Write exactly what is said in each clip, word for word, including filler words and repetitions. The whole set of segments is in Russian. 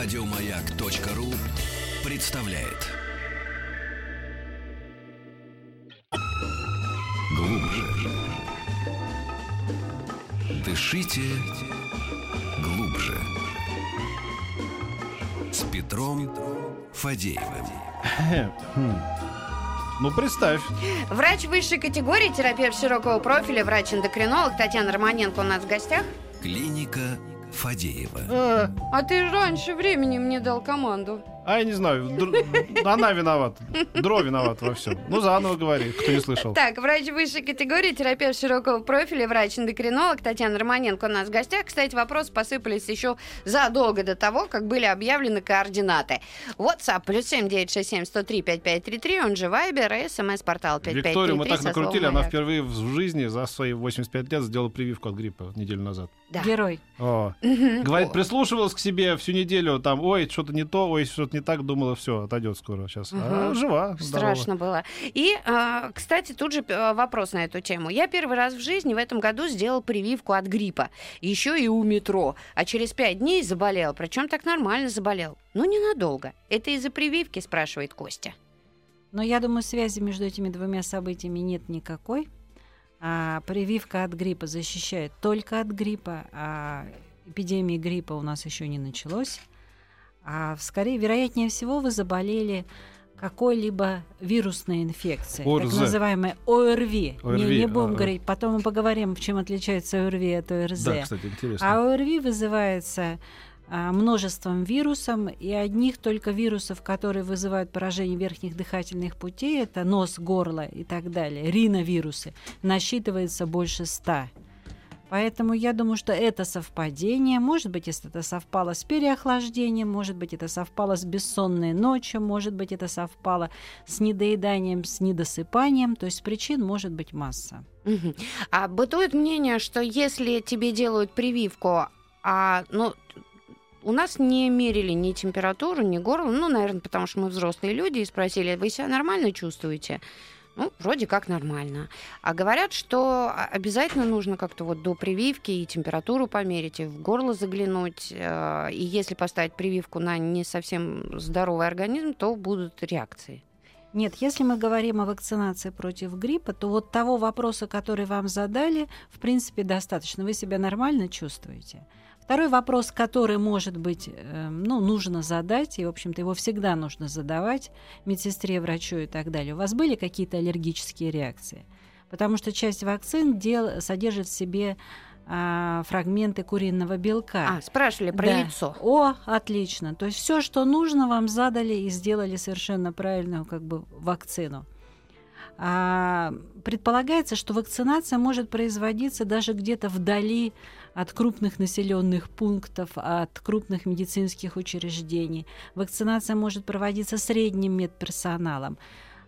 Радиомаяк.ру представляет. Глубже. Дышите глубже. С Петром Фадеевым. Ну, представь. Врач высшей категории, терапевт широкого профиля, врач-эндокринолог Татьяна Романенко у нас в гостях. Клиника Фадеева. А, а ты раньше времени мне дал команду. А я не знаю, др... она виновата. Дро виновата во всем. Ну, заново говори, кто не слышал. Так, врач высшей категории, терапевт широкого профиля, врач-эндокринолог Татьяна Романенко у нас в гостях. Кстати, вопросы посыпались еще задолго до того, как были объявлены координаты. WhatsApp плюс семь девять шесть семь сто три пять пять три три, он же Viber, смс-портал пять пять три три. Викторию мы так накрутили, она впервые в жизни за свои восемьдесят пять лет сделала прививку от гриппа неделю назад. Да. Герой. О. Говорит, прислушивалась к себе всю неделю, там, ой, что-то не то, ой, что-то не не так, думала, все, отойдет скоро сейчас. Угу. А, жива, здорова. Страшно было. И, кстати, тут же вопрос на эту тему. Я первый раз в жизни в этом году сделал прививку от гриппа. Еще и у метро. А через пять дней заболел. Причем так нормально заболел. Но ненадолго. Это из-за прививки, спрашивает Костя. Но я думаю, связи между этими двумя событиями нет никакой. А, прививка от гриппа защищает только от гриппа. А эпидемии гриппа у нас еще не началось. А скорее, вероятнее всего, вы заболели какой-либо вирусной инфекцией, ОРЗ. Так называемой ОРВИ. ОРВИ. Не, не будем а, говорить, потом мы поговорим, в чем отличается ОРВИ от ОРЗ. Да, кстати, интересно. А ОРВИ вызывается а, множеством вирусов, и одних только вирусов, которые вызывают поражение верхних дыхательных путей, это нос, горло и так далее, риновирусы, насчитывается больше ста. Поэтому я думаю, что это совпадение. Может быть, это совпало с переохлаждением, может быть, это совпало с бессонной ночью, может быть, это совпало с недоеданием, с недосыпанием. То есть причин может быть масса. Угу. А бытует мнение, что если тебе делают прививку, а, ну, у нас не мерили ни температуру, ни горло, ну, наверное, потому что мы взрослые люди, и спросили, вы себя нормально чувствуете? Ну, вроде как нормально. А говорят, что обязательно нужно как-то вот до прививки и температуру померить, и в горло заглянуть. Э, и если поставить прививку на не совсем здоровый организм, то будут реакции. Нет, если мы говорим о вакцинации против гриппа, то вот того вопроса, который вам задали, в принципе, достаточно. Вы себя нормально чувствуете? Второй вопрос, который, может быть, э, ну, нужно задать, и, в общем-то, его всегда нужно задавать медсестре, врачу и так далее. У вас были какие-то аллергические реакции? Потому что часть вакцин дел, содержит в себе э, фрагменты куриного белка. А, спрашивали про да. яйцо. О, отлично. То есть все, что нужно, вам задали и сделали совершенно правильную как бы, вакцину. А, предполагается, что вакцинация может производиться даже где-то вдали от крупных населенных пунктов, от крупных медицинских учреждений. Вакцинация может проводиться средним медперсоналом.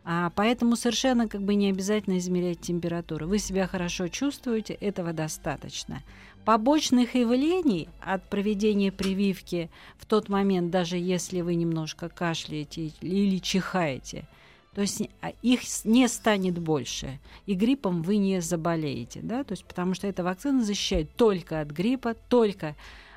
А, поэтому совершенно как бы не обязательно измерять температуру. Вы себя хорошо чувствуете, этого достаточно. Побочных явлений от проведения прививки в тот момент, даже если вы немножко кашляете или чихаете, то есть их не станет больше, и гриппом вы не заболеете, да? То есть, потому что эта вакцина защищает только от гриппа, только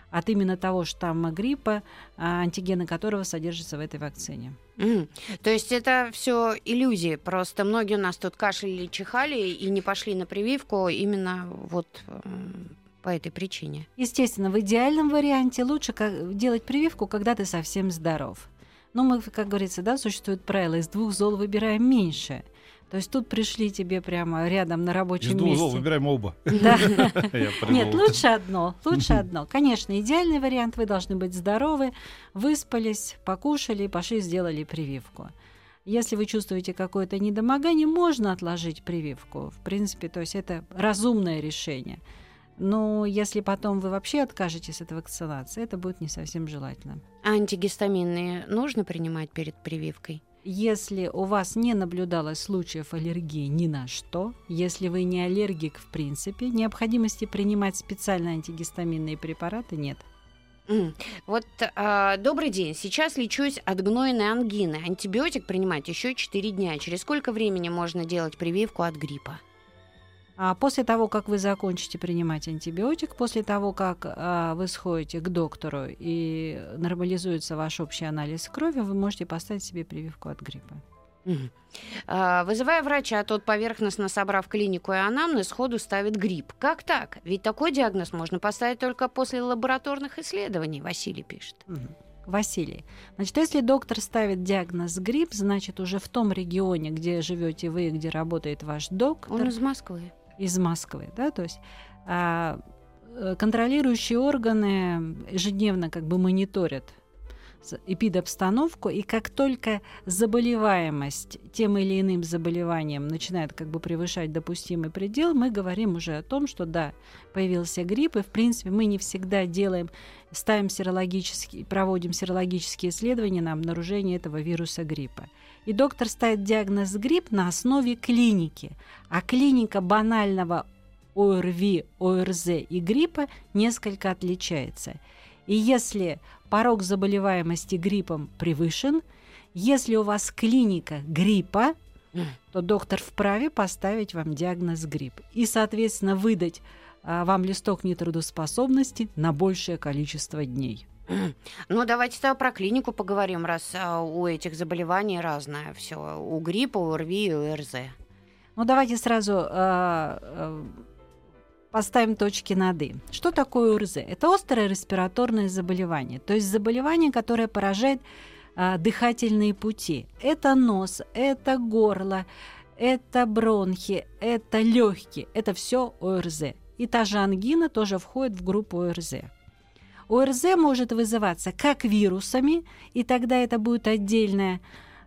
от именно того штамма гриппа, антигены которого содержатся в этой вакцине. Mm. То есть это все иллюзии, просто многие у нас тут кашляли, чихали и не пошли на прививку именно вот по этой причине. Естественно, в идеальном варианте лучше делать прививку, когда ты совсем здоров. Но мы, как говорится, да, существует правило, из двух зол выбираем меньше. То есть тут пришли тебе прямо рядом на рабочем месте. Из двух месте. Зол выбираем оба. Нет, лучше одно, лучше одно. Конечно, идеальный вариант, вы должны быть здоровы, выспались, покушали, пошли, сделали прививку. Если вы чувствуете какое-то недомогание, можно отложить прививку. В принципе, то есть это разумное решение. Но если потом вы вообще откажетесь от вакцинации, это будет не совсем желательно. А антигистаминные нужно принимать перед прививкой? Если у вас не наблюдалось случаев аллергии ни на что, если вы не аллергик в принципе, необходимости принимать специально антигистаминные препараты нет. Mm. Вот э, добрый день. Сейчас лечусь от гнойной ангины. Антибиотик принимать еще четыре дня. Через сколько времени можно делать прививку от гриппа? А после того, как вы закончите принимать антибиотик, после того, как а, вы сходите к доктору и нормализуется ваш общий анализ крови, вы можете поставить себе прививку от гриппа. Вызывая врача, а тот, поверхностно собрав клинику и анамнез, сходу ставит грипп. Как так? Ведь такой диагноз можно поставить только после лабораторных исследований, Василий пишет. Василий. Значит, если доктор ставит диагноз грипп, значит, уже в том регионе, где живете вы, где работает ваш доктор... Он из Москвы. Из Москвы, да, то есть... А, контролирующие органы ежедневно как бы мониторят эпидобстановку, и как только заболеваемость тем или иным заболеванием начинает как бы превышать допустимый предел, мы говорим уже о том, что да, появился грипп, и в принципе мы не всегда делаем, ставим серологические, проводим серологические исследования на обнаружение этого вируса гриппа. И доктор ставит диагноз грипп на основе клиники, а клиника банального ОРВИ, ОРЗ и гриппа несколько отличается. И если порог заболеваемости гриппом превышен, если у вас клиника гриппа, то доктор вправе поставить вам диагноз грипп и, соответственно, выдать а, вам листок нетрудоспособности на большее количество дней. Ну, давайте-то про клинику поговорим, раз у этих заболеваний разное все. У гриппа, у ОРВИ и у ОРЗ. Ну, давайте сразу... А, а, Поставим точки над «и». Что такое ОРЗ? Это острое респираторное заболевание, то есть заболевание, которое поражает а, дыхательные пути. Это нос, это горло, это бронхи, это легкие. Это все ОРЗ. И та же ангина тоже входит в группу ОРЗ. ОРЗ может вызываться как вирусами, и тогда это будет отдельная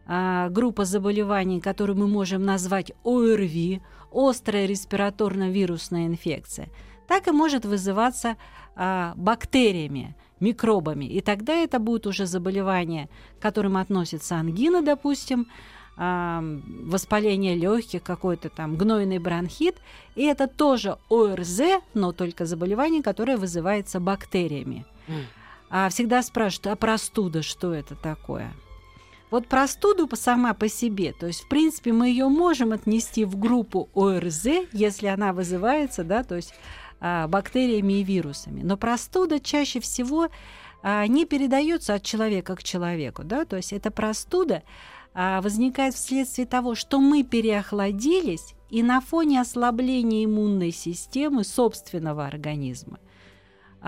а, группа заболеваний, которую мы можем назвать ОРВИ, острая респираторно-вирусная инфекция, так и может вызываться а, бактериями, микробами. И тогда это будет уже заболевание, к которым относится ангина, допустим, а, воспаление легких, какой-то там гнойный бронхит. И это тоже ОРЗ, но только заболевание, которое вызывается бактериями. Mm. А, всегда спрашивают, а простуда что это такое? Вот простуду сама по себе, то есть, в принципе, мы ее можем отнести в группу ОРЗ, если она вызывается, да, то есть а, бактериями и вирусами. Но простуда чаще всего а, не передается от человека к человеку, да, то есть эта простуда а, возникает вследствие того, что мы переохладились и на фоне ослабления иммунной системы собственного организма.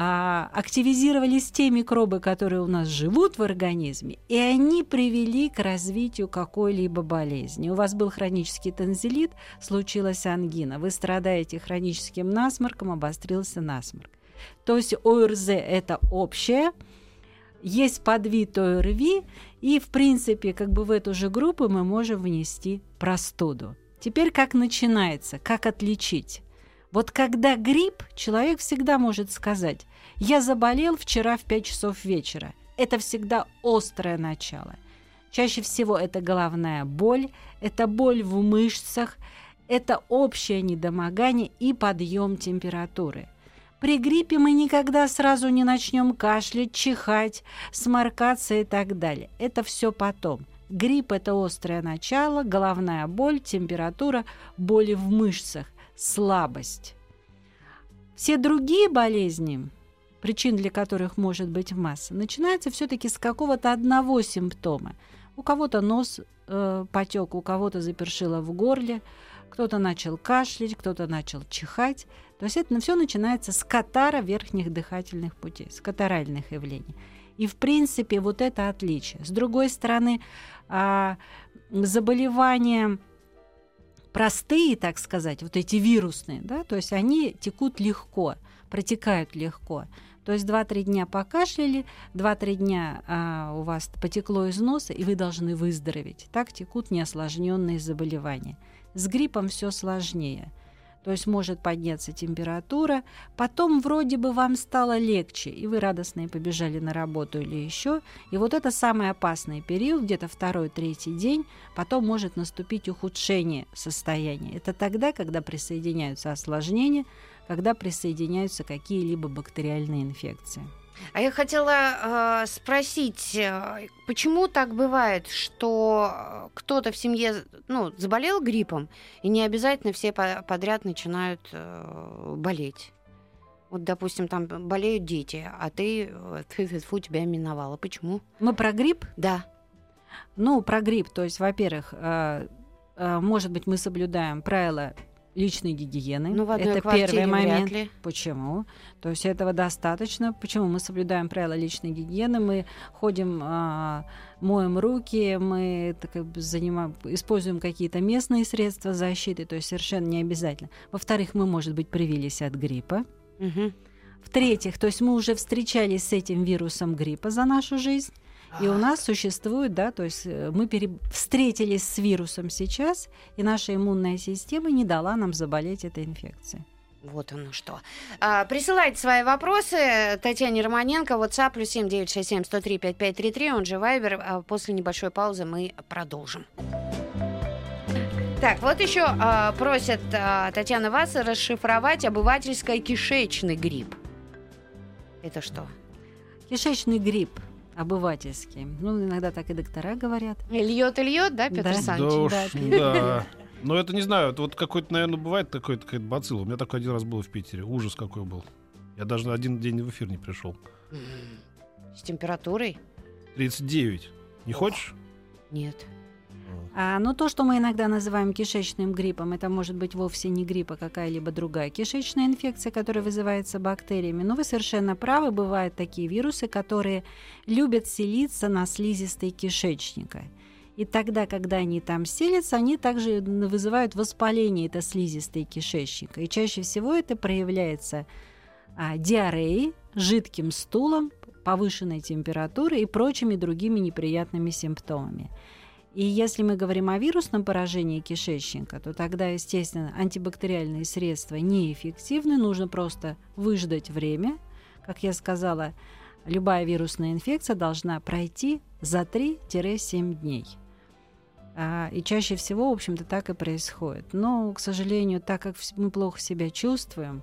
Активизировались те микробы, которые у нас живут в организме, и они привели к развитию какой-либо болезни. У вас был хронический тонзиллит, случилась ангина, вы страдаете хроническим насморком, обострился насморк. То есть ОРЗ – это общее, есть подвид ОРВИ, и, в принципе, как бы в эту же группу мы можем внести простуду. Теперь как начинается, как отличить? Вот когда грипп, человек всегда может сказать: «Я заболел вчера в пять часов вечера». Это всегда острое начало. Чаще всего это головная боль, это боль в мышцах, это общее недомогание и подъем температуры. При гриппе мы никогда сразу не начнем кашлять, чихать, сморкаться и так далее. Это все потом. Грипп – это острое начало, головная боль, температура, боли в мышцах, слабость. Все другие болезни, причин для которых может быть масса, начинаются все-таки с какого-то одного симптома. У кого-то нос э, потек, у кого-то запершило в горле, кто-то начал кашлять, кто-то начал чихать. То есть это все начинается с катара верхних дыхательных путей, с катаральных явлений. И в принципе вот это отличие. С другой стороны, э, заболевания... простые, так сказать, вот эти вирусные, да, то есть они текут легко, протекают легко. То есть два-три дня покашляли, два-три дня а, у вас потекло из носа, и вы должны выздороветь. Так текут неосложненные заболевания. С гриппом все сложнее. То есть может подняться температура, потом вроде бы вам стало легче, и вы радостные побежали на работу или еще. И вот это самый опасный период, где-то второй-третий день, потом может наступить ухудшение состояния. Это тогда, когда присоединяются осложнения, когда присоединяются какие-либо бактериальные инфекции. А я хотела э, спросить, почему так бывает, что кто-то в семье ну, заболел гриппом, и не обязательно все по- подряд начинают э, болеть? Вот, допустим, там болеют дети, а ты, фу, тебя миновало. Почему? Мы про грипп? Да. Ну, про грипп, то есть, во-первых, э, э, может быть, мы соблюдаем правила личной гигиены. Ну, в одной это первый момент. Вряд ли. Почему? То есть этого достаточно. Почему мы соблюдаем правила личной гигиены? Мы ходим, э, моем руки, мы так, как бы, занимаем, используем какие-то местные средства защиты, то есть совершенно не обязательно. Во-вторых, мы, может быть, привились от гриппа. Угу. В-третьих, то есть мы уже встречались с этим вирусом гриппа за нашу жизнь, и у нас существует, да, то есть мы пере... встретились с вирусом сейчас, и наша иммунная система не дала нам заболеть этой инфекцией. Вот оно что. А, присылайте свои вопросы Татьяне Романенко, WhatsApp плюс семь девять шесть семь сто три пять пять три три, он же Viber. А после небольшой паузы мы продолжим. Так, вот еще а, просят а, Татьяна вас расшифровать обывательский кишечный грипп. Это что? Кишечный грипп обывательский. Ну, иногда так и доктора говорят. Льет и льет, да, Петр да. Санч? Да, уж, да. Но это, не знаю, вот какой-то, наверное, бывает такой-то какой-то бацилл. У меня такой один раз был в Питере. Ужас какой был. Я даже на один день в эфир не пришел. С температурой? тридцать девять. Не хочешь? Нет. А, но то, что мы иногда называем кишечным гриппом, это может быть вовсе не грипп, а какая-либо другая кишечная инфекция, которая вызывается бактериями. Но вы совершенно правы, бывают такие вирусы, которые любят селиться на слизистой кишечника. И тогда, когда они там селятся, они также вызывают воспаление этой слизистой кишечника. И чаще всего это проявляется а, диареей, жидким стулом, повышенной температурой и прочими другими неприятными симптомами. И если мы говорим о вирусном поражении кишечника, то тогда, естественно, антибактериальные средства неэффективны, нужно просто выждать время. Как я сказала, любая вирусная инфекция должна пройти за три-семь дней. И чаще всего, в общем-то, так и происходит. Но, к сожалению, так как мы плохо себя чувствуем,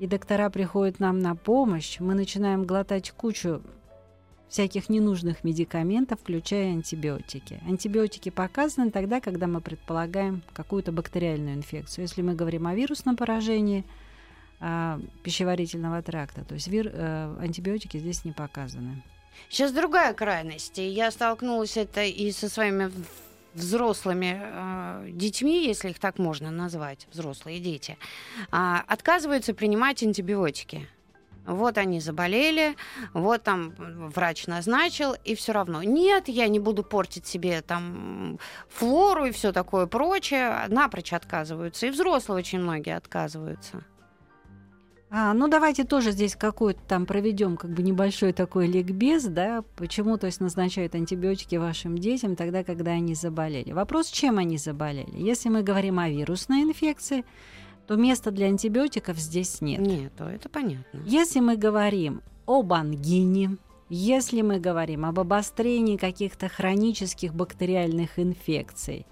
и доктора приходят нам на помощь, мы начинаем глотать кучу всяких ненужных медикаментов, включая антибиотики. Антибиотики показаны тогда, когда мы предполагаем какую-то бактериальную инфекцию. Если мы говорим о вирусном поражении э, пищеварительного тракта, то есть вир, э, антибиотики здесь не показаны. Сейчас другая крайность. Я столкнулась это и со своими взрослыми э, детьми, если их так можно назвать, взрослые дети, э, отказываются принимать антибиотики. Вот они заболели, вот там врач назначил, и все равно нет, я не буду портить себе там флору и все такое прочее. Напрочь отказываются, и взрослые очень многие отказываются. А, ну давайте тоже здесь какой-то там проведем как бы небольшой такой ликбез, да, почему, то есть назначают антибиотики вашим детям тогда, когда они заболели. Вопрос, чем они заболели? Если мы говорим о вирусной инфекции, то места для антибиотиков здесь нет. Нет, это понятно. Если мы говорим об ангине, если мы говорим об обострении каких-то хронических бактериальных инфекций,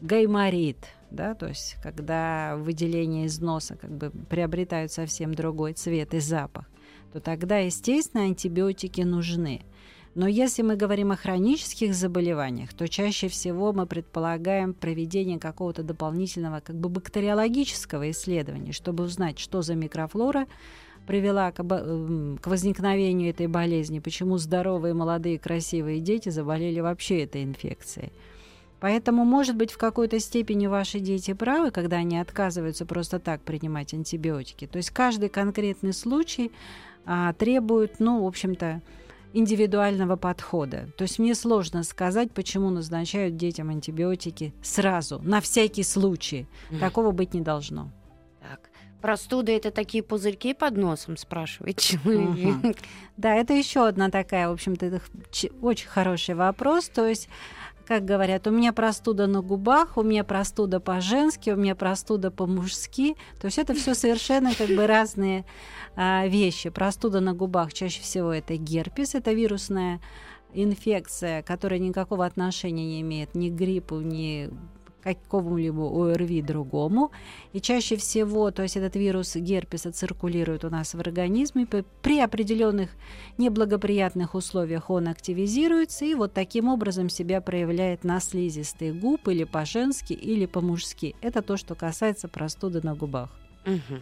гайморит, да, то есть когда выделение из носа как бы приобретают совсем другой цвет и запах, то тогда, естественно, антибиотики нужны. Но если мы говорим о хронических заболеваниях, то чаще всего мы предполагаем проведение какого-то дополнительного как бы бактериологического исследования, чтобы узнать, что за микрофлора привела к, обо- к возникновению этой болезни, почему здоровые, молодые, красивые дети заболели вообще этой инфекцией. Поэтому, может быть, в какой-то степени ваши дети правы, когда они отказываются просто так принимать антибиотики. То есть каждый конкретный случай а, требует, ну, в общем-то, индивидуального подхода. То есть мне сложно сказать, почему назначают детям антибиотики сразу, на всякий случай. Mm. Такого быть не должно. Так. Простуда — это такие пузырьки под носом, спрашивает человек. Uh-huh. Да, это еще одна такая, в общем-то, очень хороший вопрос. То есть, как говорят, у меня простуда на губах, у меня простуда по-женски, у меня простуда по-мужски. То есть это все совершенно как бы разные а, вещи. Простуда на губах чаще всего это герпес, это вирусная инфекция, которая никакого отношения не имеет ни к гриппу, ни какому-либо ОРВИ другому. И чаще всего, то есть этот вирус герпеса циркулирует у нас в организме, при определенных неблагоприятных условиях он активизируется и вот таким образом себя проявляет на слизистые губ или по-женски, или по-мужски. Это то, что касается простуды на губах. Угу.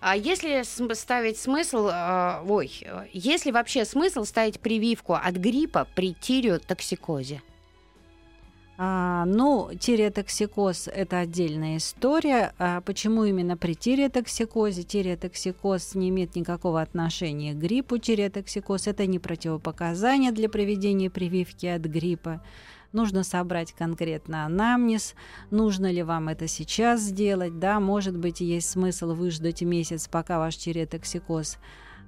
А если ставить смысл, э, ой, есть ли вообще смысл ставить прививку от гриппа при тиреотоксикозе? А, ну, тиреотоксикоз – это отдельная история. А почему именно при тиреотоксикозе? Тиреотоксикоз не имеет никакого отношения к гриппу. Тиреотоксикоз – это не противопоказание для проведения прививки от гриппа. Нужно собрать конкретно анамнез, нужно ли вам это сейчас сделать, да, может быть, есть смысл выждать месяц, пока ваш тиреотоксикоз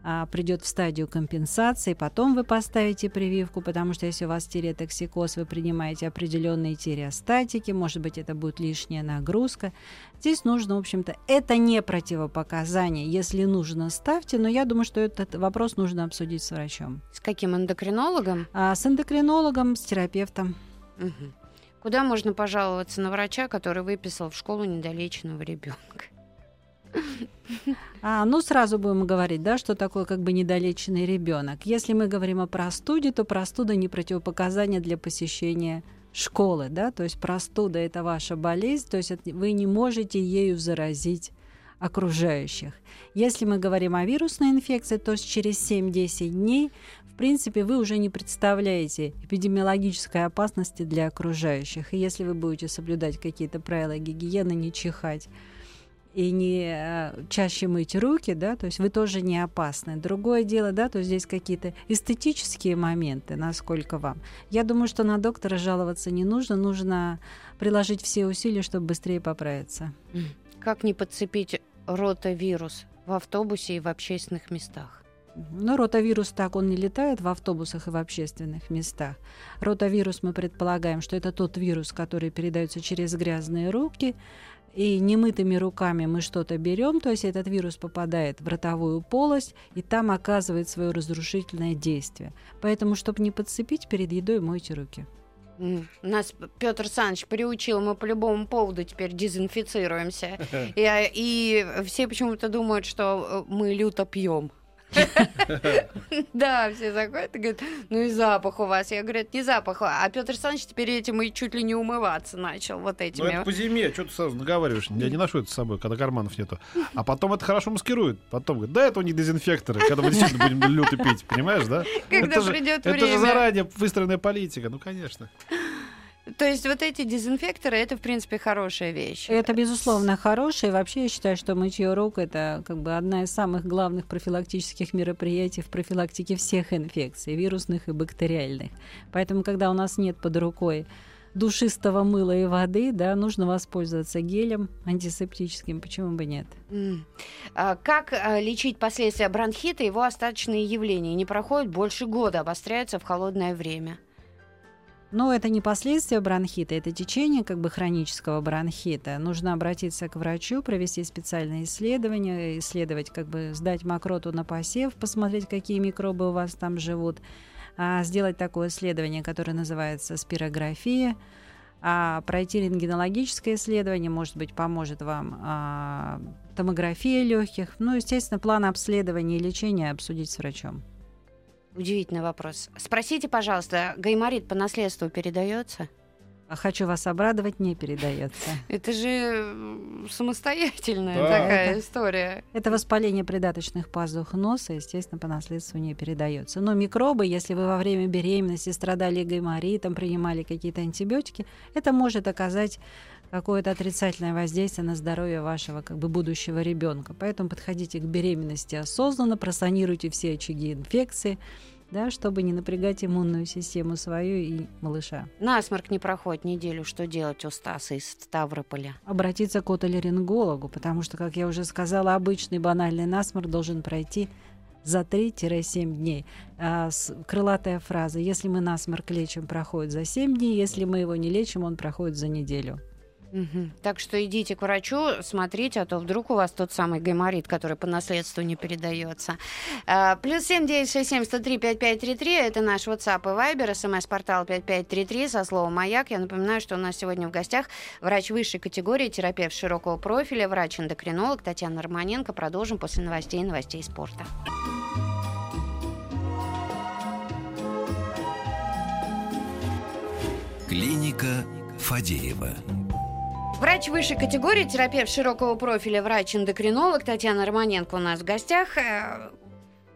а, придет в стадию компенсации, потом вы поставите прививку, потому что если у вас тиреотоксикоз, вы принимаете определенные тиреостатики, может быть, это будет лишняя нагрузка. Здесь нужно, в общем-то, это не противопоказание, если нужно, ставьте, но я думаю, что этот вопрос нужно обсудить с врачом. С каким эндокринологом? А, с эндокринологом, с терапевтом. Угу. Куда можно пожаловаться на врача, который выписал в школу недолеченного ребенка? А, ну, сразу будем говорить, да, что такое как бы недолеченный ребенок. Если мы говорим о простуде, то простуда не противопоказание для посещения школы, да, то есть простуда – это ваша болезнь, то есть вы не можете ею заразить окружающих. Если мы говорим о вирусной инфекции, то через семь-десять дней в принципе, вы уже не представляете эпидемиологической опасности для окружающих. И если вы будете соблюдать какие-то правила гигиены, не чихать и не чаще мыть руки, да, то есть вы тоже не опасны. Другое дело, да, то есть здесь какие-то эстетические моменты, насколько вам. Я думаю, что на доктора жаловаться не нужно, нужно приложить все усилия, чтобы быстрее поправиться. Как не подцепить ротавирус в автобусе и в общественных местах? Но ротавирус так, он не летает в автобусах и в общественных местах. Ротавирус мы предполагаем, что это тот вирус, который передается через грязные руки. И немытыми руками мы что-то берем, то есть этот вирус попадает в ротовую полость и там оказывает свое разрушительное действие. Поэтому, чтобы не подцепить, перед едой мойте руки. Нас Петр Санч приучил, мы по любому поводу теперь дезинфицируемся. И, и все почему-то думают, что мы люто пьем. Да, все заходят и говорят, ну и запах у вас. Я говорю, это не запах. А Петр Александрович теперь этим и чуть ли не умываться начал вот этими. Ну это по зиме, что ты сразу наговариваешь? Я не ношу это с собой, когда карманов нету. А потом это хорошо маскирует. Потом говорит, да, это у них дезинфекторы, когда мы действительно будем люто пить, понимаешь, да? Когда придет время. Это же заранее выстроенная политика, ну конечно. То есть вот эти дезинфекторы, это, в принципе, хорошая вещь. Это, безусловно, хорошая. И вообще, я считаю, что мытье рук – это как бы одна из самых главных профилактических мероприятий в профилактике всех инфекций, вирусных и бактериальных. Поэтому, когда у нас нет под рукой душистого мыла и воды, да, нужно воспользоваться гелем антисептическим, почему бы нет. Mm. А как лечить последствия бронхита и его остаточные явления? Не проходит больше года, обостряются в холодное время. Но это не последствия бронхита, это течение как бы хронического бронхита. Нужно обратиться к врачу, провести специальные исследования, исследовать, как бы сдать мокроту на посев, посмотреть, какие микробы у вас там живут, а, сделать такое исследование, которое называется спирография, а, пройти рентгенологическое исследование, может быть, поможет вам а, томография легких. Ну, естественно, план обследования и лечения обсудить с врачом. Удивительный вопрос. Спросите, пожалуйста, гайморит по наследству передается? Хочу вас обрадовать, не передается. Это же самостоятельная такая история. Это воспаление придаточных пазух носа, естественно, по наследству не передается. Но микробы, если вы во время беременности страдали гайморитом, принимали какие-то антибиотики, это может оказать какое-то отрицательное воздействие на здоровье вашего как бы будущего ребенка. Поэтому подходите к беременности осознанно, просонируйте все очаги инфекции, да, чтобы не напрягать иммунную систему свою и малыша. Насморк не проходит неделю. Что делать у Стаса из Ставрополя? Обратиться к отоларингологу, потому что, как я уже сказала, обычный банальный насморк должен пройти за три-семь дней. А, с, крылатая фраза: если мы насморк лечим, проходит за семь дней, если мы его не лечим, он проходит за неделю. Угу. Так что идите к врачу, смотрите, а то вдруг у вас тот самый гайморит, который по наследству не передается. А, плюс семь девять шесть семь сто три пятьдесят пять тридцать три, это наш WhatsApp и Viber, смс-портал пятьдесят пять тридцать три со словом «Маяк». Я напоминаю, что у нас сегодня в гостях врач высшей категории, терапевт широкого профиля, врач-эндокринолог Татьяна Романенко. Продолжим после новостей и новостей спорта. Клиника Фадеева. Врач высшей категории, терапевт широкого профиля, врач-эндокринолог Татьяна Романенко у нас в гостях.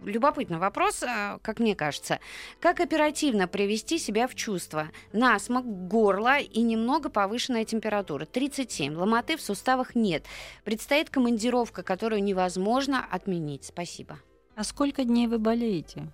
Любопытный вопрос, как мне кажется. Как оперативно привести себя в чувство? Насморк, горло и немного повышенная температура. тридцать семь. Ломоты в суставах нет. Предстоит командировка, которую невозможно отменить. Спасибо. А сколько дней вы болеете?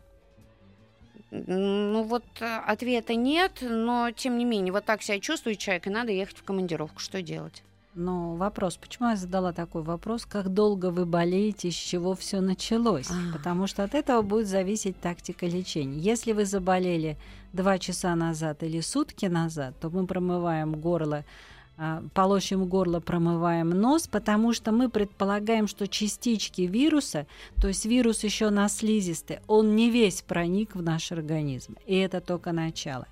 Ну вот ответа нет, но тем не менее, вот так себя чувствует человек, и надо ехать в командировку. Что делать? Ну, вопрос, почему я задала такой вопрос, как долго вы болеете, с чего все началось? А-а-а. Потому что от этого будет зависеть тактика лечения. Если вы заболели два часа назад или сутки назад, то мы промываем горло, полощем горло, промываем нос, потому что мы предполагаем, что частички вируса, то есть вирус еще на слизистой, он не весь проник в наш организм, и это только начало.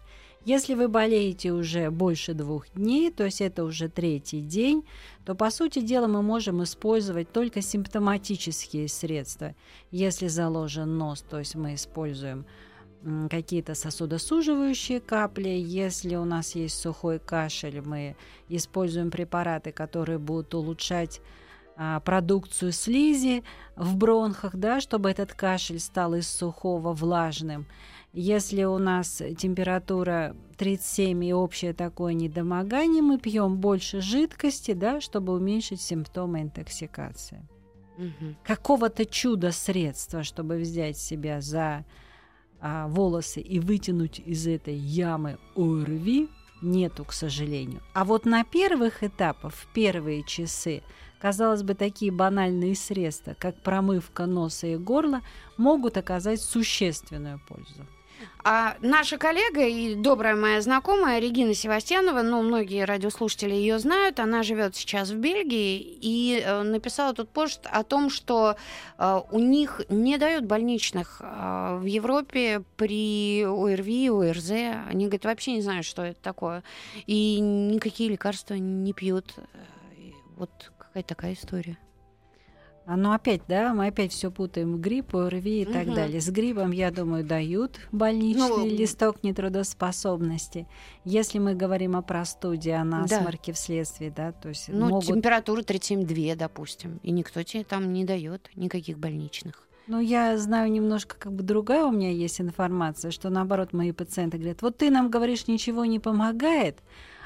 Если вы болеете уже больше двух дней, то есть это уже третий день, то, по сути дела, мы можем использовать только симптоматические средства. Если заложен нос, то есть мы используем какие-то сосудосуживающие капли. Если у нас есть сухой кашель, мы используем препараты, которые будут улучшать а, продукцию слизи в бронхах, да, чтобы этот кашель стал из сухого влажным. Если у нас температура тридцать семь и общее такое недомогание, мы пьем больше жидкости, да, чтобы уменьшить симптомы интоксикации. Угу. Какого-то чудо-средства, чтобы взять себя за волосы и вытянуть из этой ямы ОРВИ, нету, к сожалению. А вот на первых этапах, в первые часы, казалось бы, такие банальные средства, как промывка носа и горла, могут оказать существенную пользу. А наша коллега и добрая моя знакомая Регина Севастьянова, ну, многие радиослушатели ее знают, она живет сейчас в Бельгии и э, написала тут пост о том, что э, у них не дают больничных э, в Европе при ОРВИ, ОРЗ. Они, говорят, вообще не знают, что это такое. И никакие лекарства не пьют. Вот какая такая история. Но опять, да, мы опять все путаем, грипп, ОРВИ и угу. так далее. С гриппом, я думаю, дают больничный ну, листок нетрудоспособности. Если мы говорим о простуде, о насморке да. вследствие, да, то есть ну, могут... температура тридцать семь и две, допустим, и никто тебе там не дает никаких больничных. Ну, я знаю немножко, как бы другая у меня есть информация, что наоборот мои пациенты говорят, вот ты нам говоришь, ничего не помогает,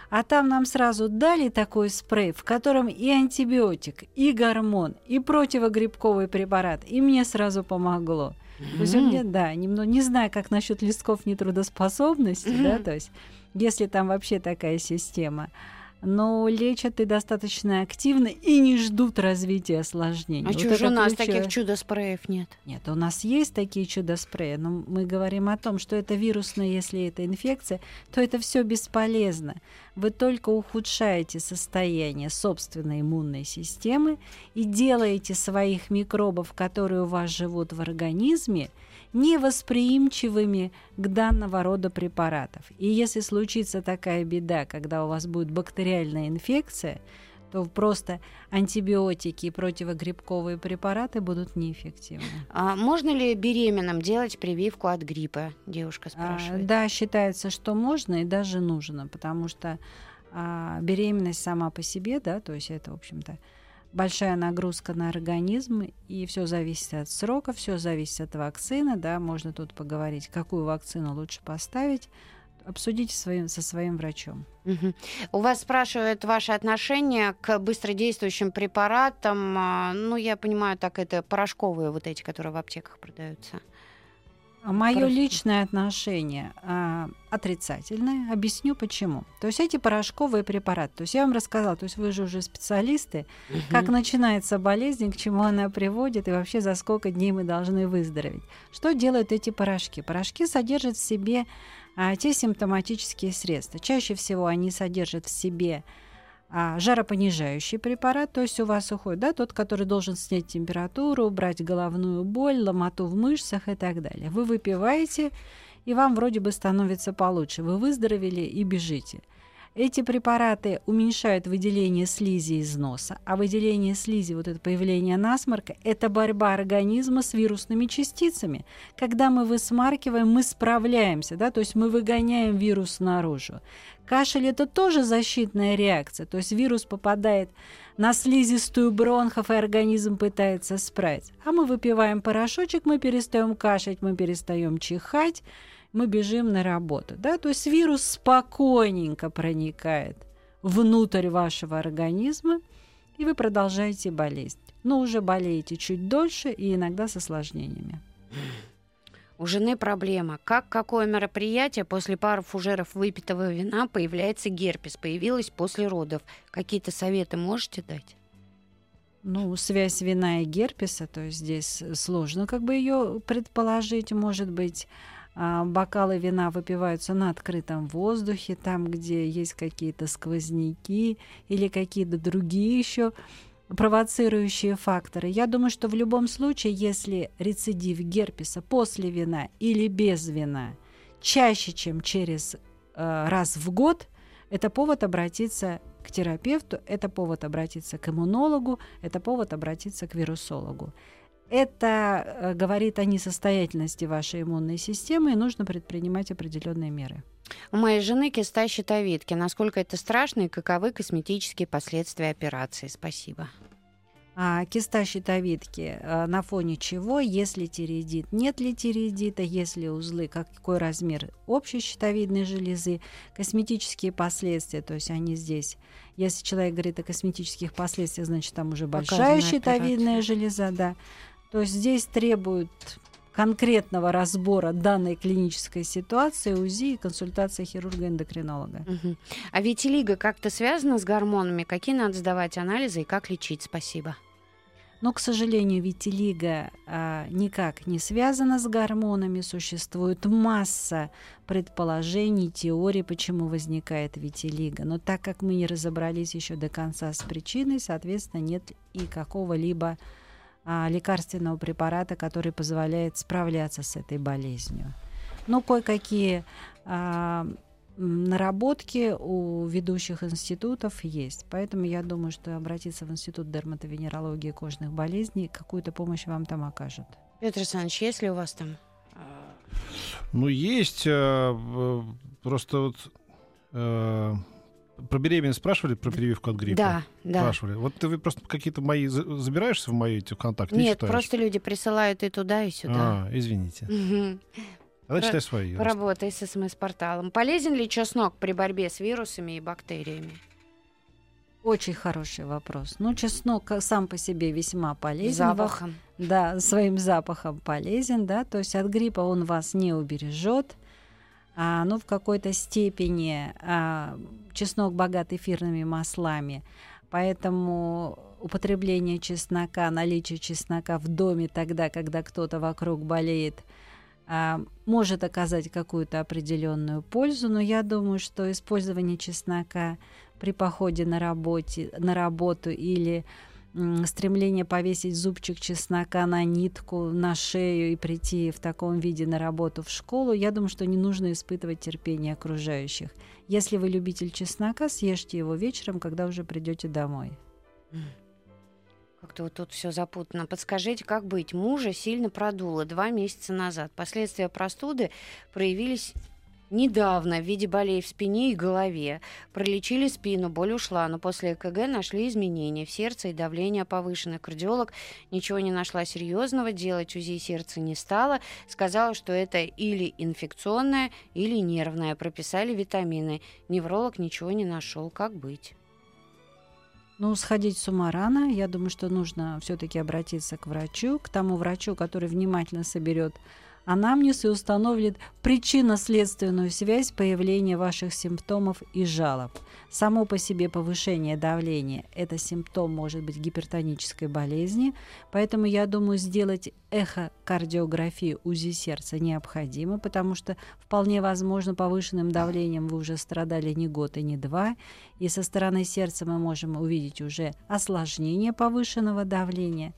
а там нам сразу дали такой спрей, в котором и антибиотик, и гормон, и противогрибковый препарат, и мне сразу помогло. Mm-hmm. То есть у меня, да, немного, не знаю, как насчет листков нетрудоспособности, mm-hmm. да, то есть если там вообще такая система, но лечат и достаточно активно, и не ждут развития осложнений. А вот чего же у нас ключ... таких чудо-спреев нет? Нет, у нас есть такие чудо-спреи, но мы говорим о том, что это вирусная, если это инфекция, то это все бесполезно. Вы только ухудшаете состояние собственной иммунной системы и делаете своих микробов, которые у вас живут в организме, невосприимчивыми к данного рода препаратов. И если случится такая беда, когда у вас будет бактериальная инфекция, то просто антибиотики и противогрибковые препараты будут неэффективны. А можно ли беременным делать прививку от гриппа? Девушка спрашивает. А, да, считается, что можно и даже нужно, потому что а, беременность сама по себе, да, то есть это, в общем-то, большая нагрузка на организм, и все зависит от срока, все зависит от вакцины, да, можно тут поговорить, какую вакцину лучше поставить, обсудите своим, со своим врачом. Угу. У вас спрашивают ваше отношение к быстродействующим препаратам, ну, я понимаю, так это порошковые вот эти, которые в аптеках продаются. Мое Просто. личное отношение а, отрицательное. Объясню почему. То есть эти порошковые препараты. То есть я вам рассказала, то есть вы же уже специалисты, угу. как начинается болезнь, к чему она приводит и вообще за сколько дней мы должны выздороветь. Что делают эти порошки? Порошки содержат в себе а, те симптоматические средства. Чаще всего они содержат в себе А жаропонижающий препарат, то есть у вас уходит, да, тот, который должен снять температуру, убрать головную боль, ломоту в мышцах и так далее. Вы выпиваете, и вам вроде бы становится получше. Вы выздоровели и бежите. Эти препараты уменьшают выделение слизи из носа, а выделение слизи, вот это появление насморка, это борьба организма с вирусными частицами. Когда мы высмаркиваем, мы справляемся, да, то есть мы выгоняем вирус наружу. Кашель – это тоже защитная реакция, то есть вирус попадает на слизистую бронхов, и организм пытается справиться. А мы выпиваем порошочек, мы перестаем кашлять, мы перестаем чихать, мы бежим на работу, да, то есть вирус спокойненько проникает внутрь вашего организма, и вы продолжаете болеть, но уже болеете чуть дольше и иногда с осложнениями. У жены проблема. Как, какое мероприятие после пары фужеров выпитого вина появляется герпес, появилась после родов? Какие-то советы можете дать? Ну, связь вина и герпеса, то есть здесь сложно как бы ее предположить, может быть, бокалы вина выпиваются на открытом воздухе, там, где есть какие-то сквозняки или какие-то другие еще провоцирующие факторы. Я думаю, что в любом случае, если рецидив герпеса после вина или без вина чаще, чем через э, раз в год, это повод обратиться к терапевту, это повод обратиться к иммунологу, это повод обратиться к вирусологу. Это говорит о несостоятельности вашей иммунной системы, и нужно предпринимать определенные меры. У моей жены киста щитовидки. Насколько это страшно и каковы косметические последствия операции? Спасибо. А, киста щитовидки на фоне чего? Если тиреидит, нет ли тиреидита, если узлы, какой размер общей щитовидной железы, косметические последствия, то есть они здесь. Если человек говорит о косметических последствиях, значит там уже большая щитовидная железа, да. То есть здесь требуют конкретного разбора данной клинической ситуации, УЗИ и консультации хирурга-эндокринолога. Угу. А витилига как-то связана с гормонами? Какие надо сдавать анализы и как лечить? Спасибо. Но, к сожалению, витилига а, никак не связана с гормонами. Существует масса предположений, теорий, почему возникает витилига. Но так как мы не разобрались еще до конца с причиной, соответственно, нет и какого-либо лекарственного препарата, который позволяет справляться с этой болезнью. Но кое-какие а, наработки у ведущих институтов есть. Поэтому я думаю, что обратиться в Институт дерматовенерологии и кожных болезней, какую-то помощь вам там окажут. Петр Санч, есть ли у вас там? Ну, есть. Просто вот... Про беременность спрашивали, про прививку от гриппа? Да, да. Спрашивали. Вот ты просто какие-то мои... Забираешься в мои эти контакты? Нет, не просто люди присылают и туда, и сюда. А, извините. Угу. Тогда Р- читай свои. Работай с эс эм эс-порталом. Полезен ли чеснок при борьбе с вирусами и бактериями? Очень хороший вопрос. Ну, чеснок сам по себе весьма полезен. Запахом. Да, своим запахом полезен, да. То есть от гриппа он вас не убережет. А, ну, в какой-то степени а, чеснок богат эфирными маслами, поэтому употребление чеснока, наличие чеснока в доме тогда, когда кто-то вокруг болеет, а, может оказать какую-то определенную пользу, но я думаю, что использование чеснока при походе на, работе, на работу или стремление повесить зубчик чеснока на нитку, на шею и прийти в таком виде на работу в школу, я думаю, что не нужно испытывать терпение окружающих. Если вы любитель чеснока, съешьте его вечером, когда уже придете домой. Как-то вот тут все запутано. Подскажите, как быть? Мужа сильно продуло два месяца назад. Последствия простуды проявились... недавно в виде болей в спине и голове. Пролечили спину, боль ушла, но после ЭКГ нашли изменения в сердце и давление повышенное. Кардиолог ничего не нашла серьезного, делать УЗИ сердца не стала. Сказала, что это или инфекционное, или нервное. Прописали витамины. Невролог ничего не нашел. Как быть? Ну, сходить с ума рано. Я думаю, что нужно все-таки обратиться к врачу, к тому врачу, который внимательно соберет анамнез и установит причинно-следственную связь появления ваших симптомов и жалоб. Само по себе повышение давления – это симптом, может быть, гипертонической болезни, поэтому я думаю, сделать эхокардиографию УЗИ сердца необходимо, потому что вполне возможно повышенным давлением вы уже страдали не год и не два, и со стороны сердца мы можем увидеть уже осложнение повышенного давления.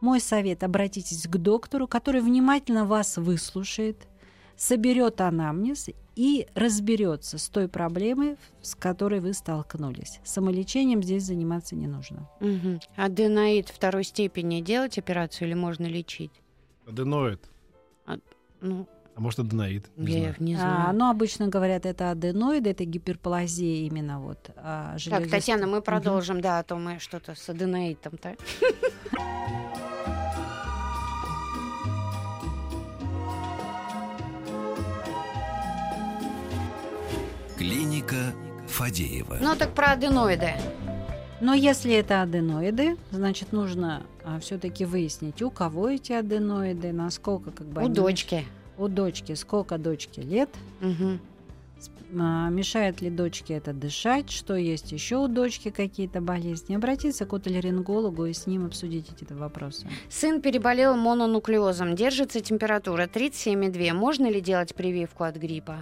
Мой совет – обратитесь к доктору, который внимательно вас выслушает, соберет анамнез и разберется с той проблемой, с которой вы столкнулись. Самолечением здесь заниматься не нужно. Угу. Аденоид второй степени делать операцию или можно лечить? Аденоид. А, ну... а может, аденоид? Не я знаю. Их не знаю. А, ну, обычно говорят, это аденоиды, это гиперплазия именно вот. А, железист... Так, Татьяна, мы продолжим, угу. да, а то мы что-то с аденоидом, так? Клиника Фадеева. Ну так про аденоиды. Но если это аденоиды, значит нужно а, все-таки выяснить, у кого эти аденоиды, насколько как бы. У они... дочки. У дочки. Сколько дочке лет? Угу. А, мешает ли дочке это дышать? Что есть еще у дочки какие-то болезни? Обратиться к отоларингологу и с ним обсудить эти вопросы. Сын переболел мононуклеозом. Держится температура тридцать семь и две. Можно ли делать прививку от гриппа?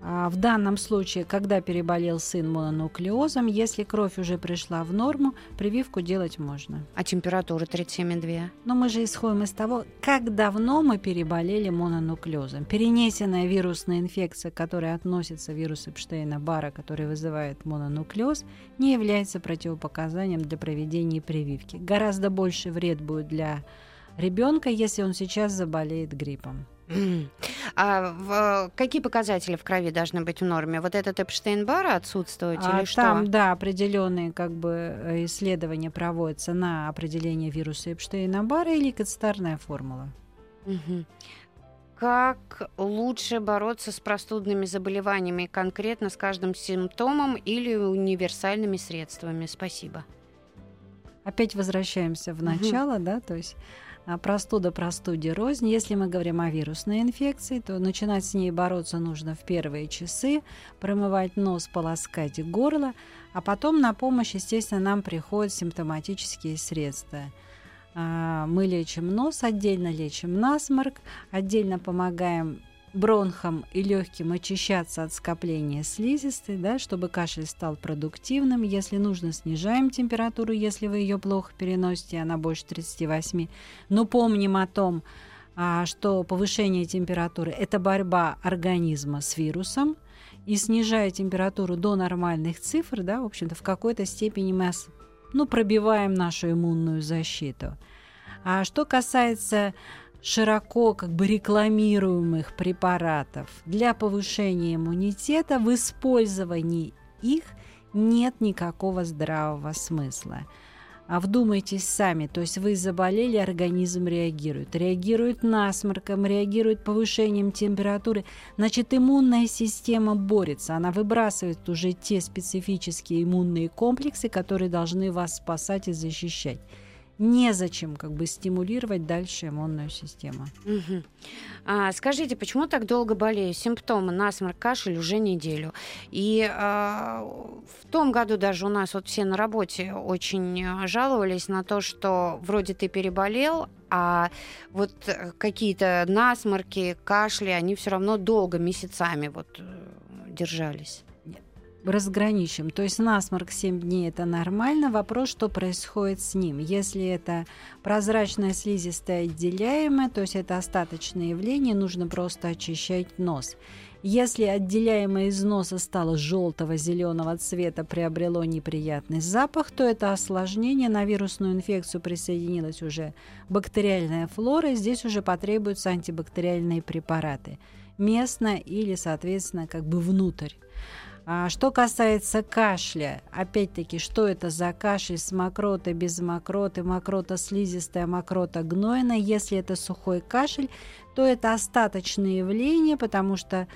В данном случае, когда переболел сын мононуклеозом, если кровь уже пришла в норму, прививку делать можно. А температура тридцать семь и две? Но мы же исходим из того, как давно мы переболели мононуклеозом. Перенесенная вирусная инфекция, к которой относится вирус Эпштейна-Барра, который вызывает мононуклеоз, не является противопоказанием для проведения прививки. Гораздо больше вред будет для ребенка, если он сейчас заболеет гриппом. А в, какие показатели в крови должны быть в норме? Вот этот Эпштейн-Барр отсутствует а или что? Там, да, определенные как бы, исследования проводятся на определение вируса Эпштейна-Барра или кацетарная формула. Угу. Как лучше бороться с простудными заболеваниями конкретно с каждым симптомом или универсальными средствами? Спасибо. Опять возвращаемся в начало, угу. да, то есть... Простуда, простуде рознь. Если мы говорим о вирусной инфекции, то начинать с ней бороться нужно в первые часы, промывать нос, полоскать горло, а потом на помощь, естественно, нам приходят симптоматические средства. Мы лечим нос, отдельно лечим насморк, отдельно помогаем бронхам и легким очищаться от скопления слизистой, да, чтобы кашель стал продуктивным. Если нужно, снижаем температуру, если вы ее плохо переносите, она больше тридцати восьми. Но помним о том, что повышение температуры – это борьба организма с вирусом. И снижая температуру до нормальных цифр, да, в общем-то, в какой-то степени мы ну, пробиваем нашу иммунную защиту. А что касается... широко как бы рекламируемых препаратов для повышения иммунитета, в использовании их нет никакого здравого смысла. А вдумайтесь сами, то есть вы заболели, организм реагирует. Реагирует насморком, реагирует повышением температуры. Значит, иммунная система борется, она выбрасывает уже те специфические иммунные комплексы, которые должны вас спасать и защищать. Незачем как бы стимулировать дальше иммунную систему. Угу. А, скажите, почему так долго болею? Симптомы насморк, кашель уже неделю. И а, в том году даже у нас вот все на работе очень жаловались на то, что вроде ты переболел, а вот какие-то насморки, кашли, они все равно долго, месяцами вот держались. Разграничим. То есть насморк семь дней – это нормально. Вопрос, что происходит с ним. Если это прозрачная слизистая отделяемая, то есть это остаточное явление, нужно просто очищать нос. Если отделяемое из носа стало желтого, зеленого цвета, приобрело неприятный запах, то это осложнение. На вирусную инфекцию присоединилась уже бактериальная флора, и здесь уже потребуются антибактериальные препараты. Местно или, соответственно, как бы внутрь. Что касается кашля, опять-таки, что это за кашель с мокротой, без мокроты, мокрота слизистая, мокрота гнойная. Если это сухой кашель, то это остаточное явление, потому что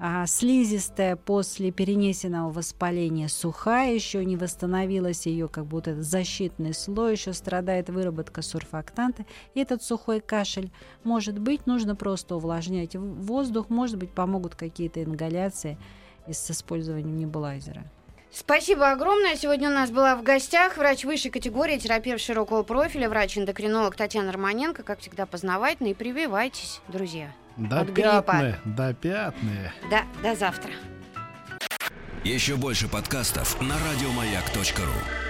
а слизистая после перенесенного воспаления сухая, еще не восстановилась ее, как будто защитный слой, еще страдает выработка сурфактанта. И этот сухой кашель может быть, нужно просто увлажнять воздух, может быть, помогут какие-то ингаляции с использованием небулайзера. Спасибо огромное. Сегодня у нас была в гостях врач высшей категории, терапевт широкого профиля, врач-эндокринолог Татьяна Романенко. Как всегда, познавательно, и прививайтесь, друзья. До пятны, до пятны. Да, до завтра. Еще больше подкастов на радиомаяк точка ру.